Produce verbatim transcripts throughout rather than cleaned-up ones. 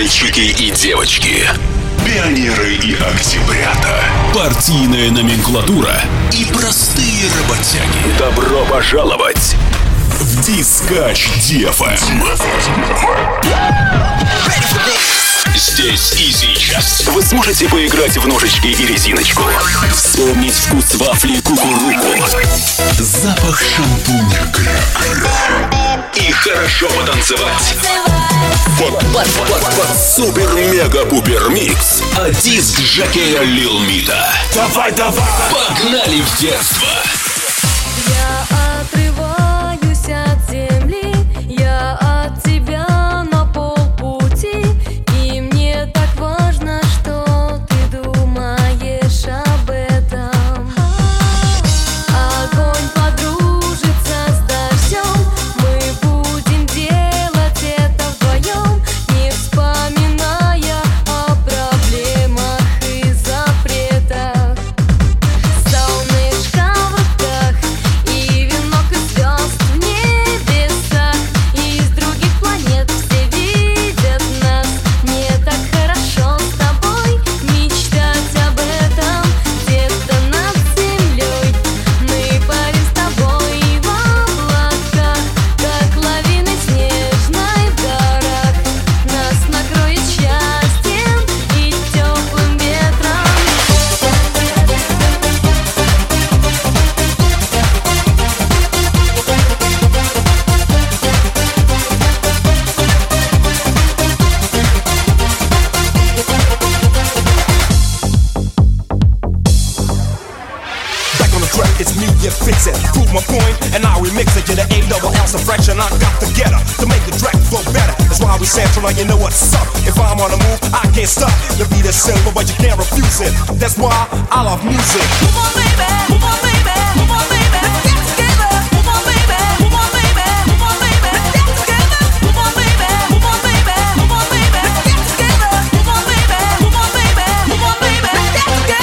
Мальчики и девочки, пионеры и октябрята, партийная номенклатура и простые работяги. Добро пожаловать в Дискач ДФМ. Здесь и сейчас вы сможете поиграть в ножички и резиночку, вспомнить вкус вафли кукуруку, запах шампуня кря-кря и хорошо потанцевать под супер-мега-пупер-микс от диск-жокея Лил Мита. Давай, давай! Погнали в детство! Я отрываюсь от земли, я от тебя. Like, you know what's up? If I'm on the move, I can't stop. The beat is simple, but you can't refuse it. That's why I love music. Move on, baby. Move on, baby. Move on, baby. Let's get together. Move on, baby. Move on, baby. Move on, baby. Let's get together. Move on, baby. Move on, baby. Move on, baby. Let's get together. Move on, baby. Move on, baby. Move on, baby. Let's get together.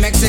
Mexico.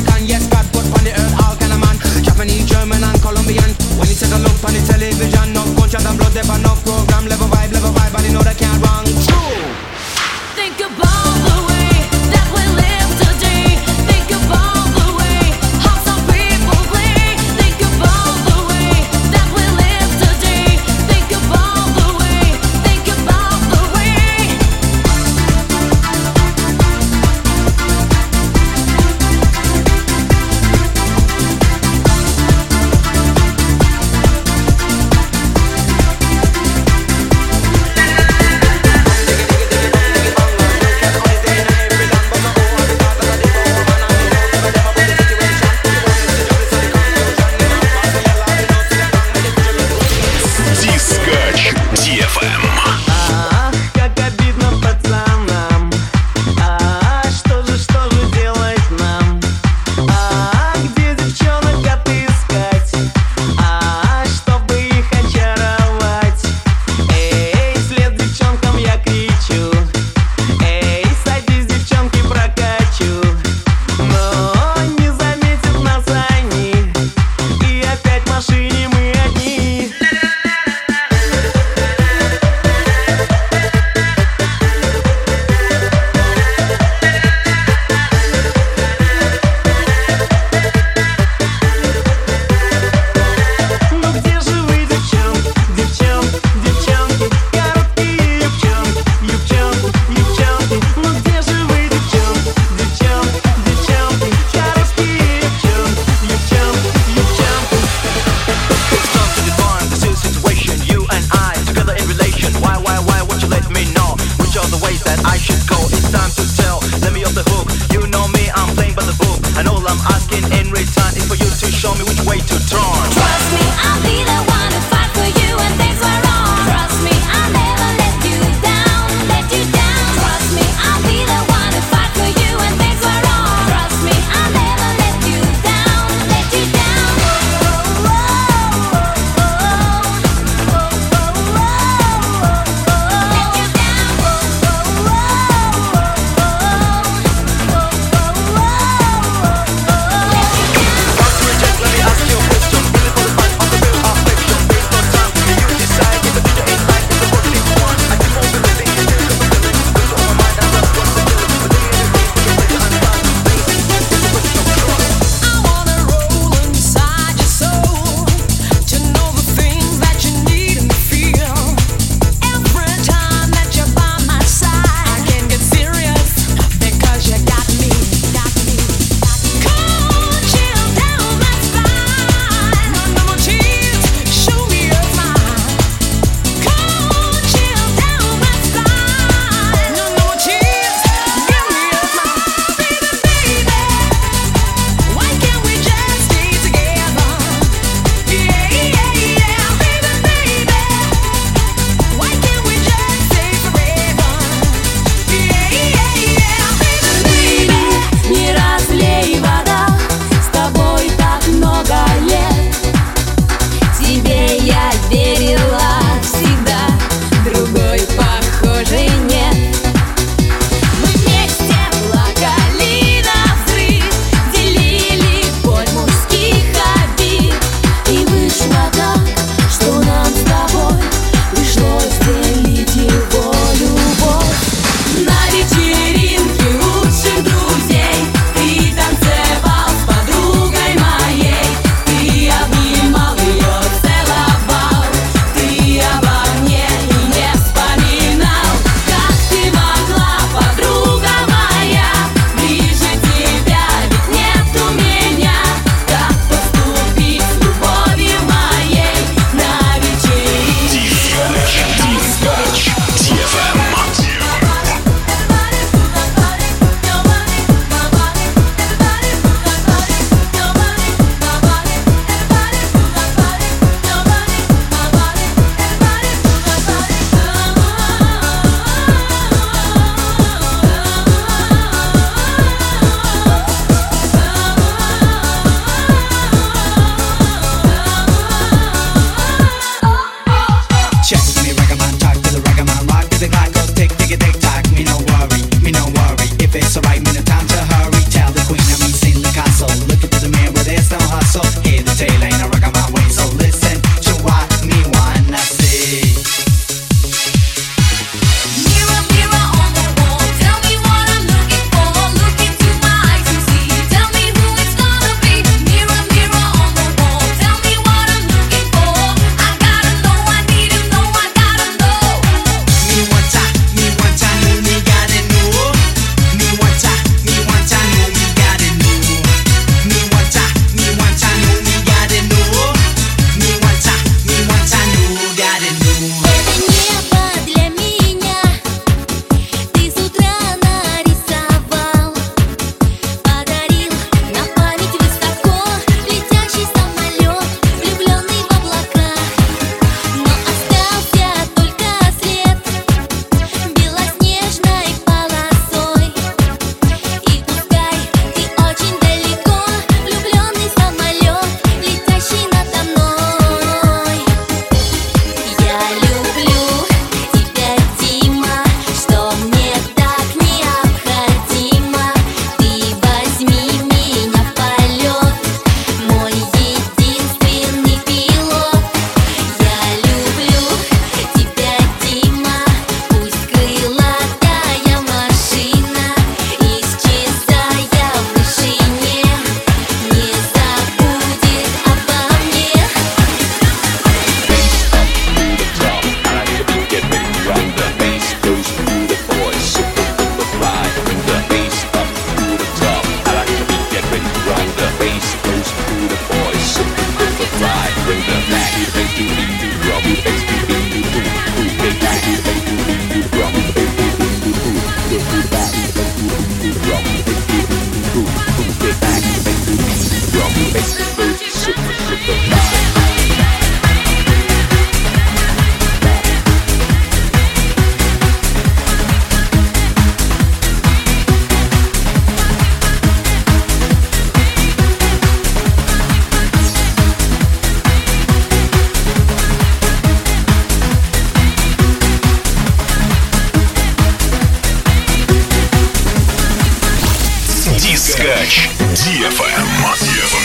the clock goes tick, tick, tick, tock. Me no worry, me no worry. If it's alright, me no time to hurry. Tell the queen I'm in the castle. Look into the mirror, there's no hustle. Hear the tail ain't a rock on my way, so listen to what me wanna see. Дискач ди эф эм. Be mine.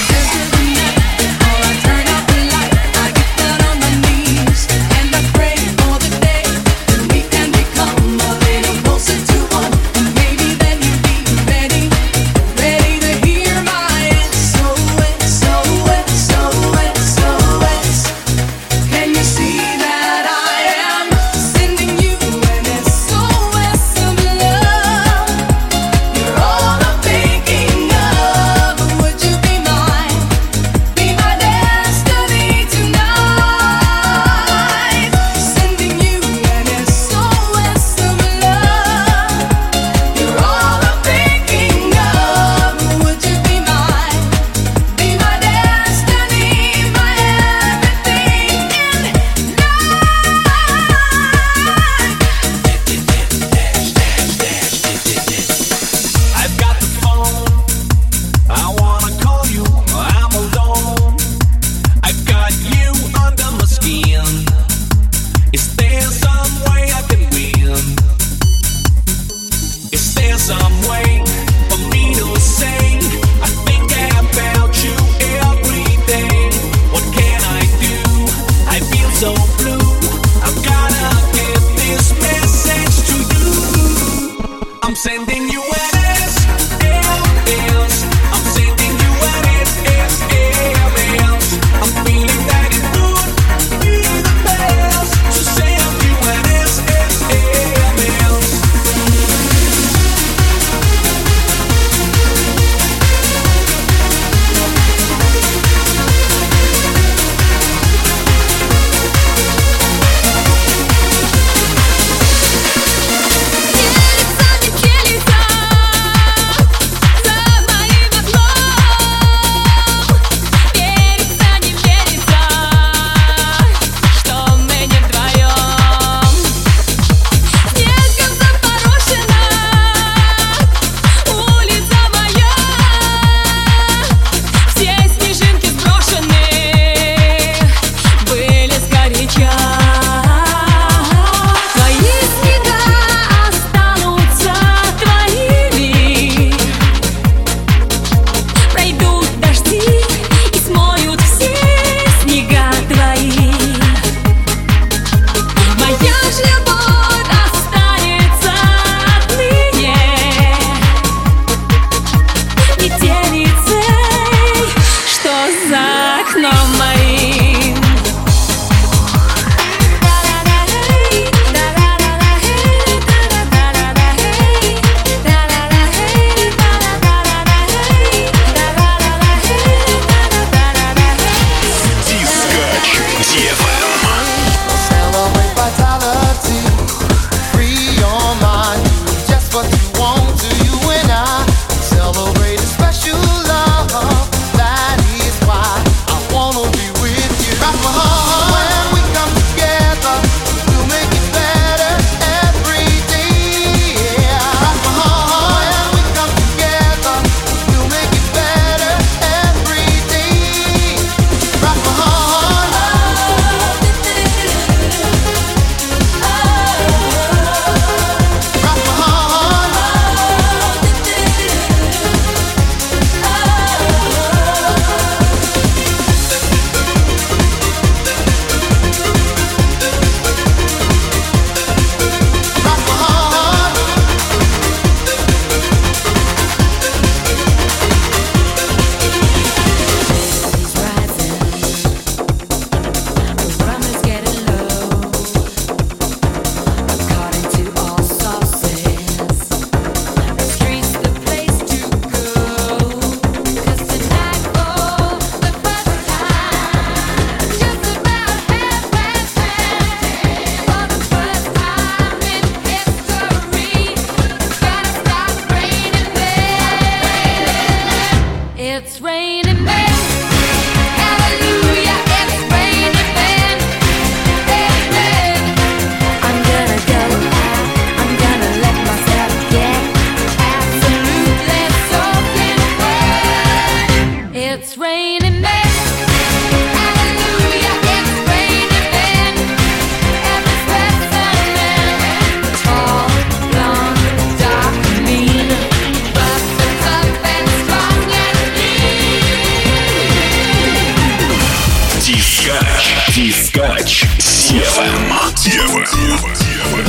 Девы.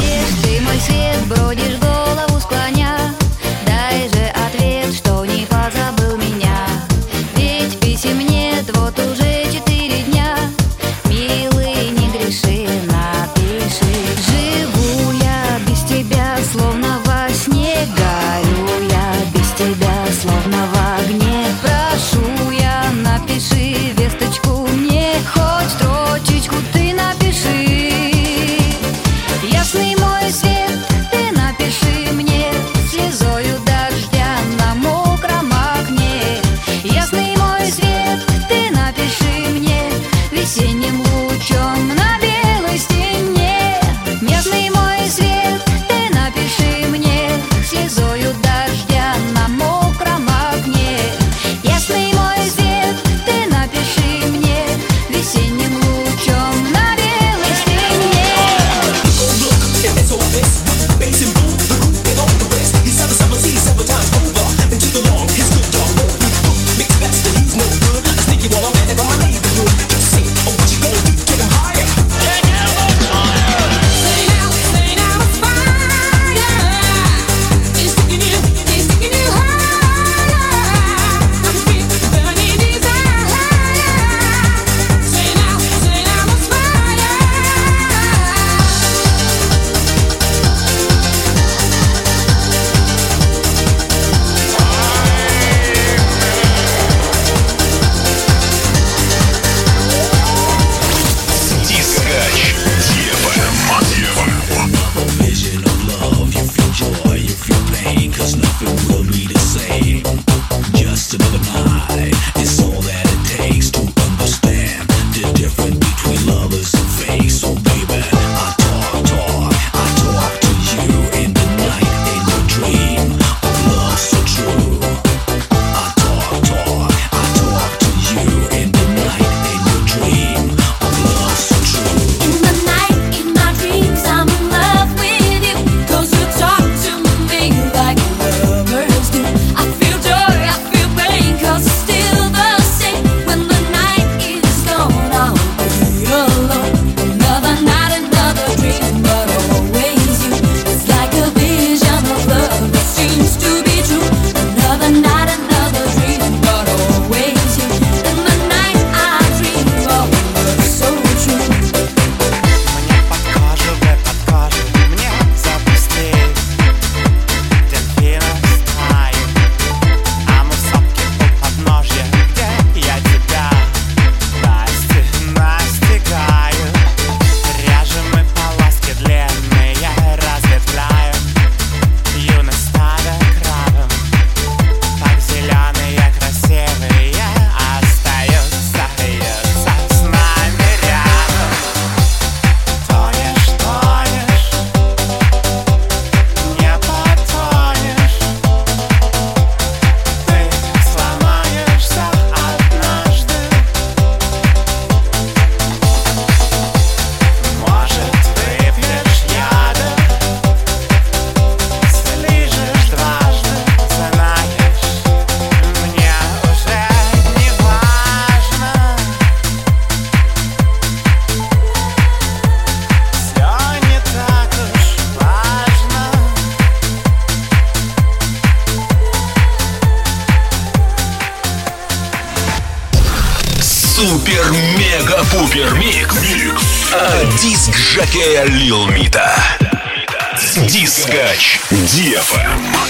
Ешь ты мой свет, бродишь голову склоня, дай же ответ, что не позабыл меня. Ведь писем нет, вот уже четыре дня. Милый, не греши, напиши. Живу я без тебя, словно во сне. Горю я без тебя, словно в огне. Прошу я, напиши весточку мне. Хоть строчечку ты напиши. Ясный мой свет, ты напиши мне, слезою дождя на мокром окне. Ясный мой свет, ты напиши мне, весенним лучом на белой стене. Ясный мой свет, ты напиши мне, слезою дождя на мокром окне. Ясный мой свет, ты напиши мне, весенним лучом на белой стене. Супер-мега-пупер-микс от диск-жокея Лил Мита. Дискач ДФМ. Me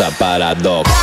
Начался парадокс. Go!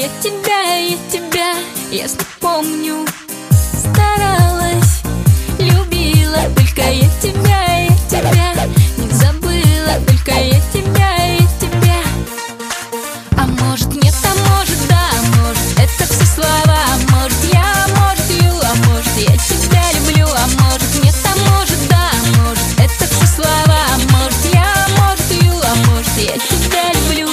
я тебя, я тебя, если помню, старалась, любила, только я тебя, я тебя не забыла, только я тебя, я тебя. А может нет, а может да, а может это все слова, а может я, а может ю, а может я тебя люблю, а может нет, а может да, а может это все слова, а может я, а может ю, а может я тебя люблю.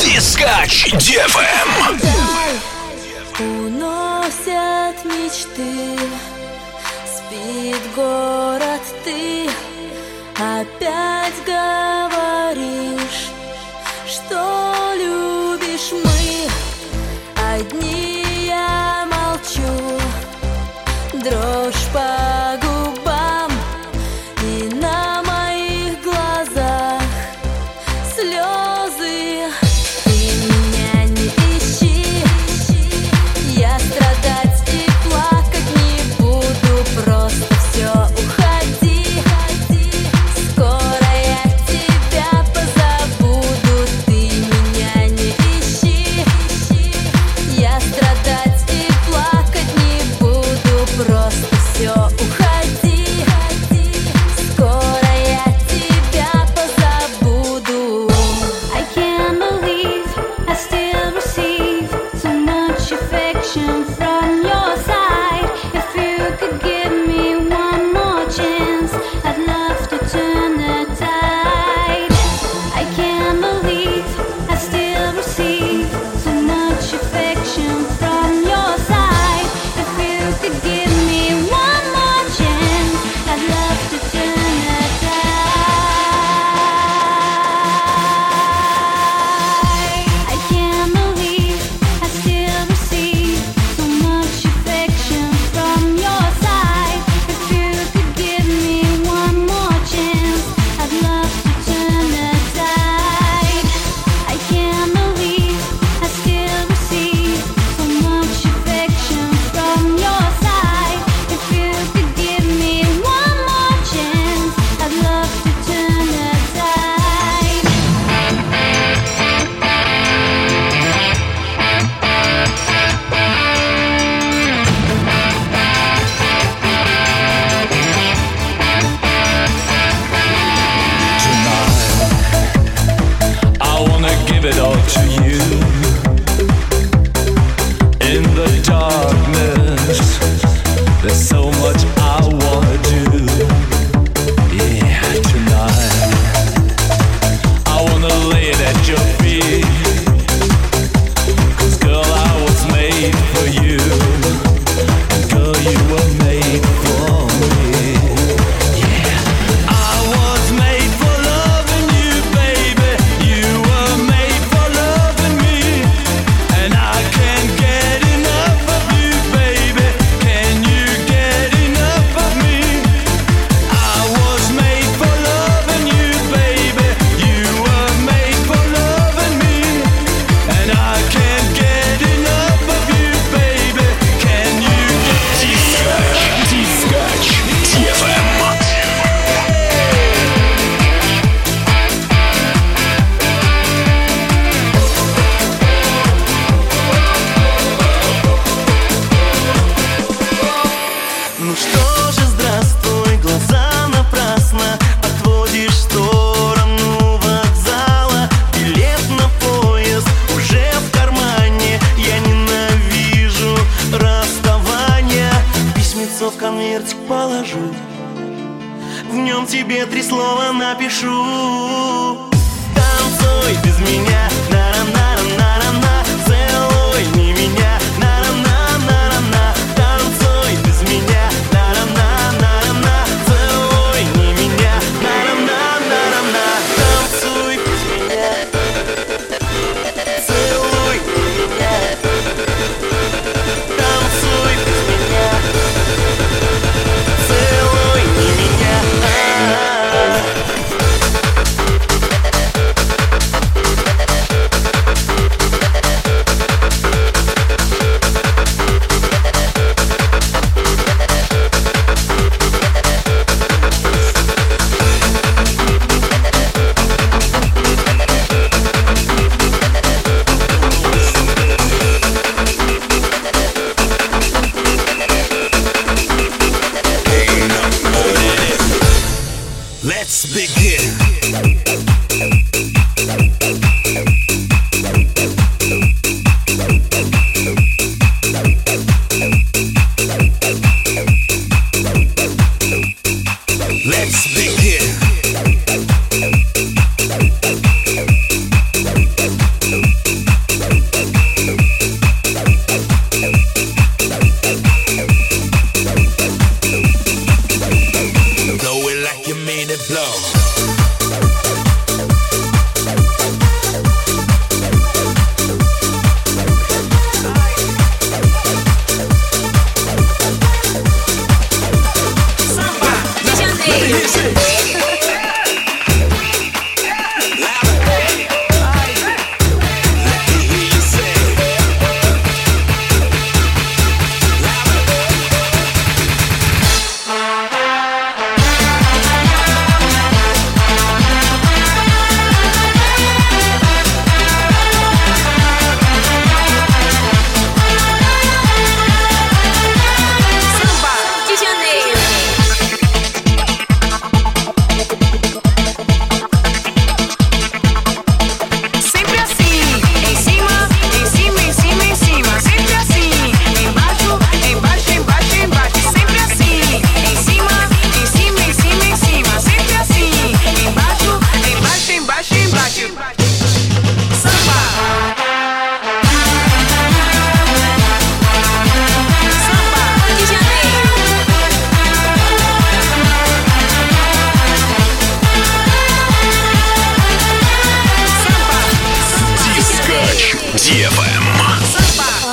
Дискач ДФМ. Опять говоришь, что любишь, мы одни, я молчу, дрожь по губам и на моих глазах слезы. Ты меня не ищи, я страдать и плакать не буду, просто все уходи, скоро я тебя позабуду. Ты меня не ищи, я страдать и плакать не буду, просто все уходи, скоро я тебя позабуду. I can't believe I still receive so much affection from your side. If you could give me one more chance, I'd love to turn the tide. I can't believe I still receive so much affection from your side. If you could give me one more chance, I'd love to turn the tide. I can't believe I still receive so much affection from your side. If you could give me one more chance, I'd love to turn the tide. I can't believe I still receive so much affection from your side. If you could give me one more chance, I'd love to turn the tide. Tonight, I wanna give it all to you. In the darkness, there's so much I wanna do. Yeah, tonight, I wanna lay it at your feet. 'Cause girl, I was made for you. And girl, you were made for me. I was made for loving you, baby. You were made for loving me. And I can't get enough of you, baby. Can you get enough of me? I was made for loving you, baby. You were made for loving me. And I can't get enough of you, baby. Can you get Дискач, Дискач ДФМ. Ну что же, здравствуй, глаза напрасно отводишь в сторону вокзала. Билет на поезд уже в кармане, я ненавижу расставание. Письмецо в конвертик положу, в нем тебе три слова напишу. Танцуй без меня, на-на-на-на-на-на, целуй не меня, на-на-на-на-на-на. Танцуй без меня, на-на-на-на-на-на, целуй не меня, на-на-на-на-на-на. Танцуй без меня, целуй меня, танцуй без меня, целуй не меня. А-а-а. Let's begin. Let's begin. Though we like you mean it blow.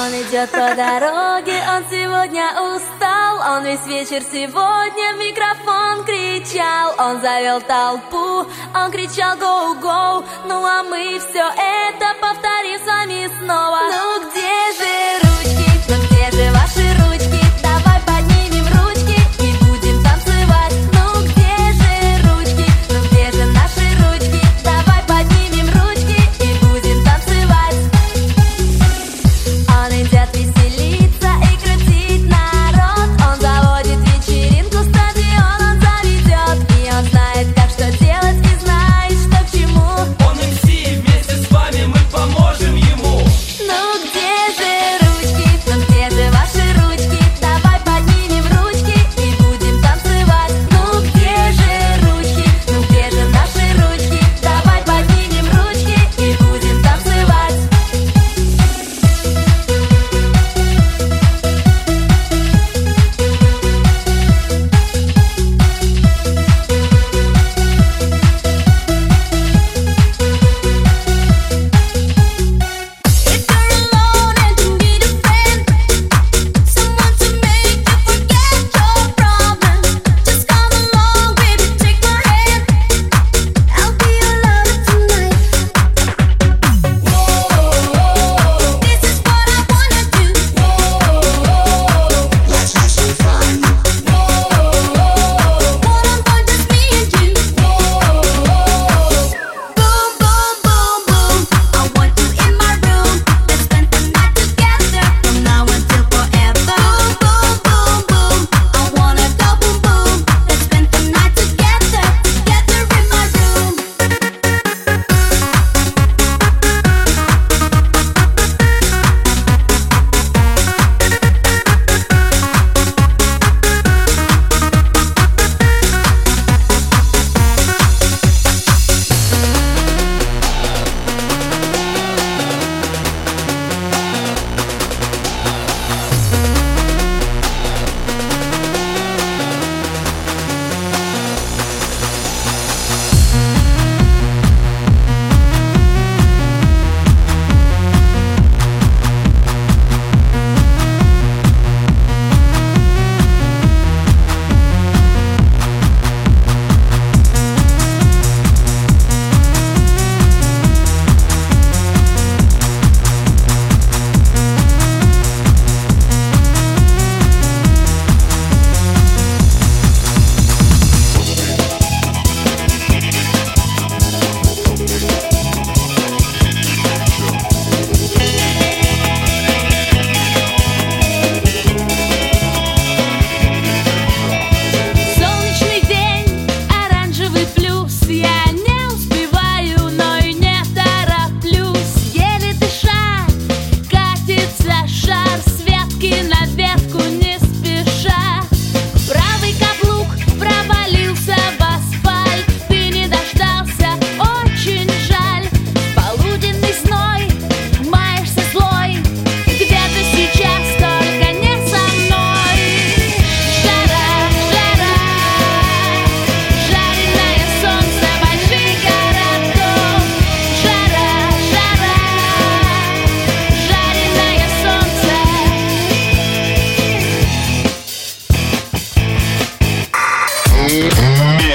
Он идет по дороге, он сегодня устал. Он весь вечер сегодня в микрофон кричал. Он завел толпу, он кричал go go. Ну а мы все это повторим с вами снова. Ну где же ручки, ну где же ваши ручки? Давай поднимем ручки и будем танцевать. Ну где же ручки, ну где же наши ручки? Давай поднимем ручки и будем танцевать. Он идет веселиться и крутить народ. Он заводит вечеринку, стадион он заведет. И он знает, как что делать, и знает, что к чему. Он эм си, вместе с вами мы поможем ему. Ну где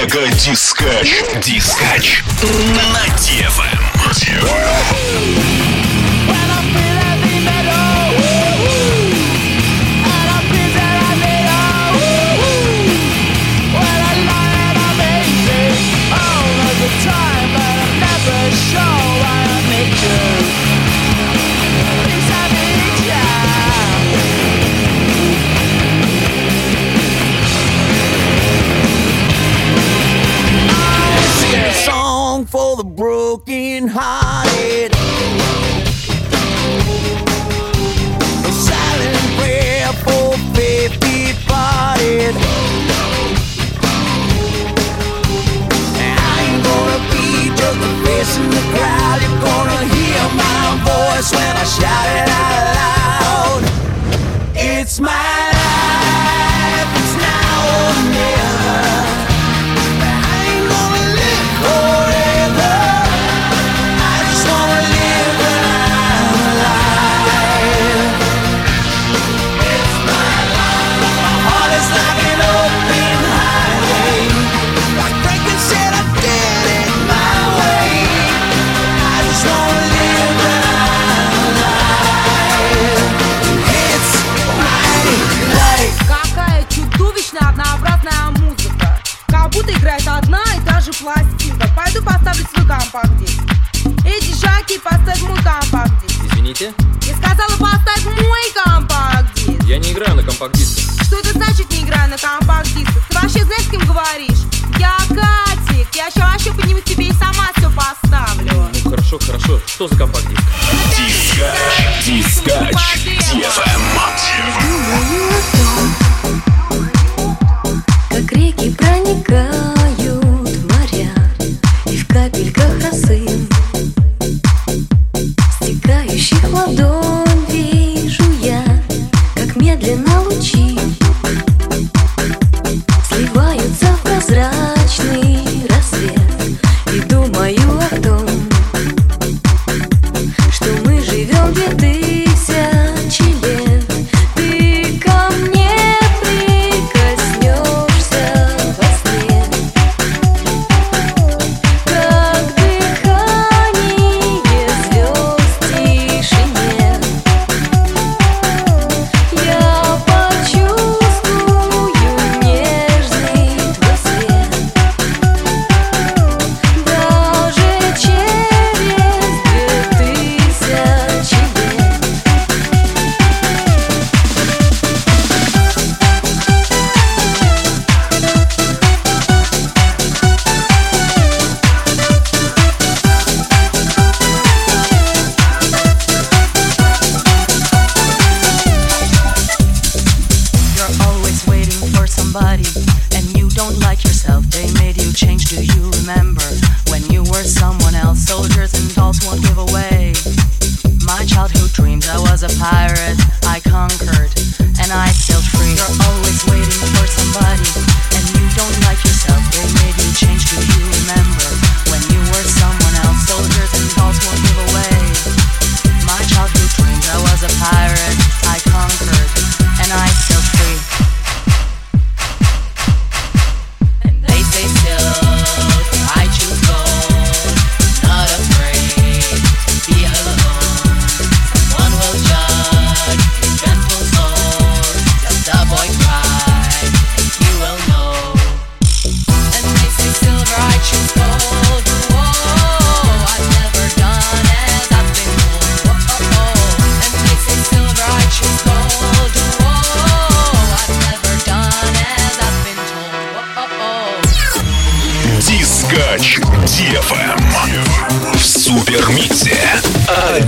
Мега Дискач. Дискач на ДФМ. For the broken hearted, a silent prayer for faith departed. I ain't gonna be just a face in the crowd. You're gonna hear my voice when I shout it out loud. It's my life, it's now or never. I ain't gonna live for it. Будто играет одна и та же пластинка. Пойду поставлю свой компакт здесь. Эй, дижаки, поставь мой компакт здесь. Извините? Я сказала, поставь мой компакт здесь. Я не играю на компакт-дисках. Что это значит, не играю на компакт-дисках? Ты вообще знаешь, с кем говоришь? Я Катик, я еще вообще подниму тебе и сама все поставлю. Ну хорошо, хорошо, что за компакт-диск? Дискач, дискач, ДФМ. Как реки проникают в моря, и в капельках росы, стекающих в ладонь, вижу я, как медленно лучи сливаются в прозрачный рассвет. И думаю о том, что мы живем две тысячи лет. Ты ко мне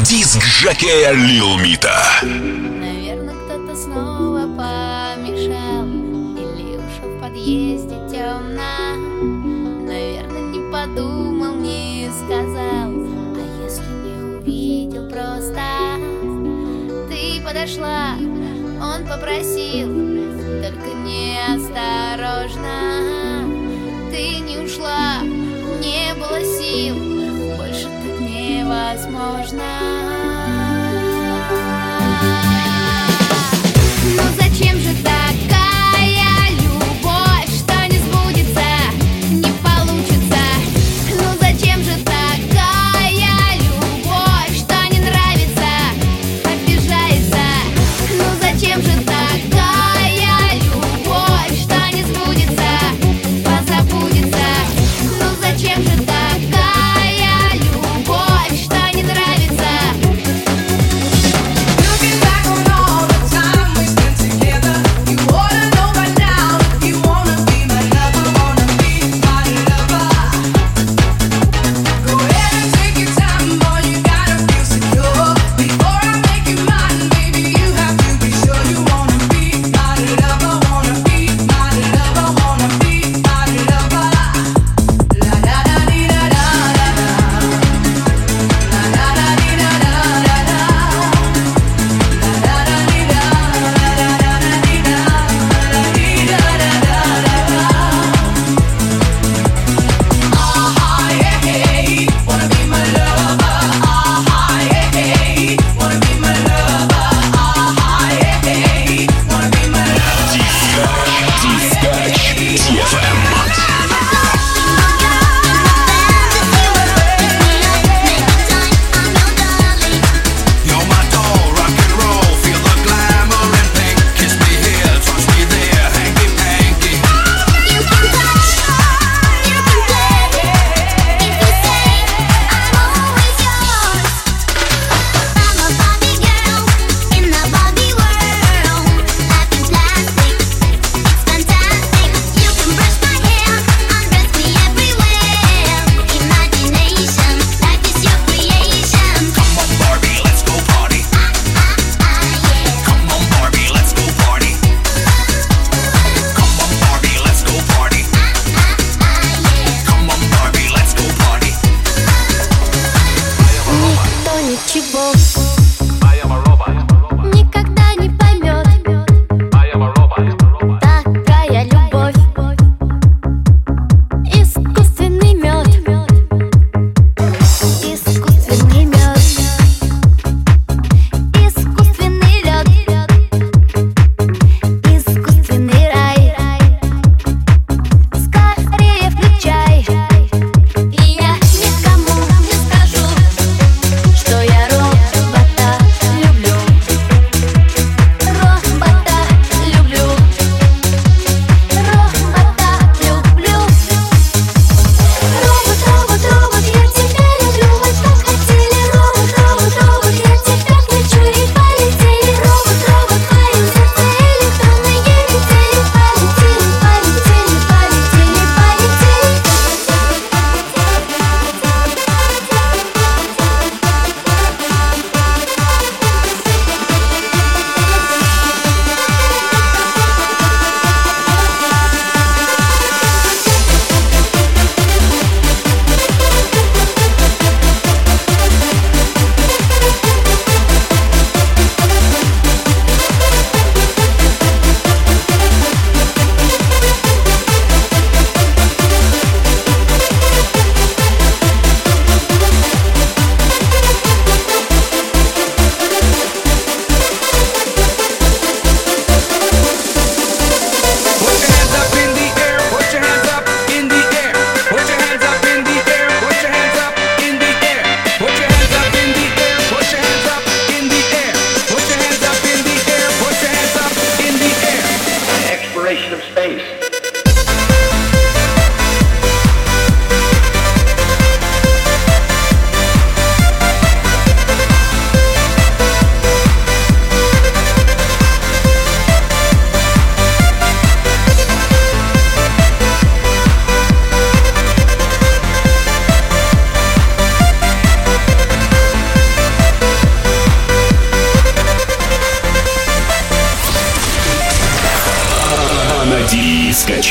Диск-жокея Лил Мита. Наверное, кто-то снова помешал, или уж в подъезде темно. Наверное, не подумал, не сказал, а если не увидел просто. Ты подошла, он попросил, только неосторожно. Ты не ушла, не было сил, больше так невозможно. Но зачем же такая любовь, что не сбудется?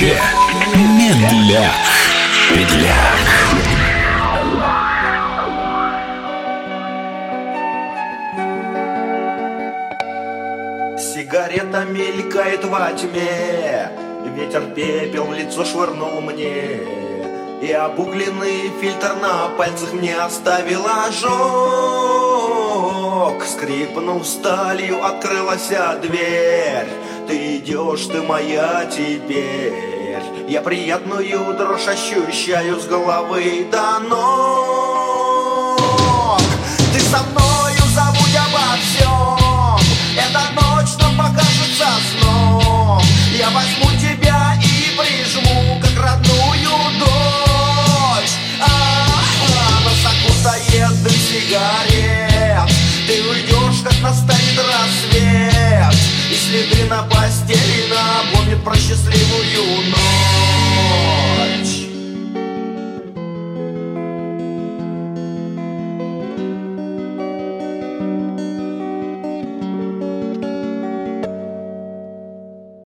Вообще медляк, петляк. Сигарета мелькает во тьме, ветер пепел в лицо швырнул мне, и обугленный фильтр на пальцах мне оставил ожог. Скрипнув сталью, открылась дверь. Ты идешь, ты моя теперь. Я приятную дрожь ощущаю с головы до ног. Ты со мной.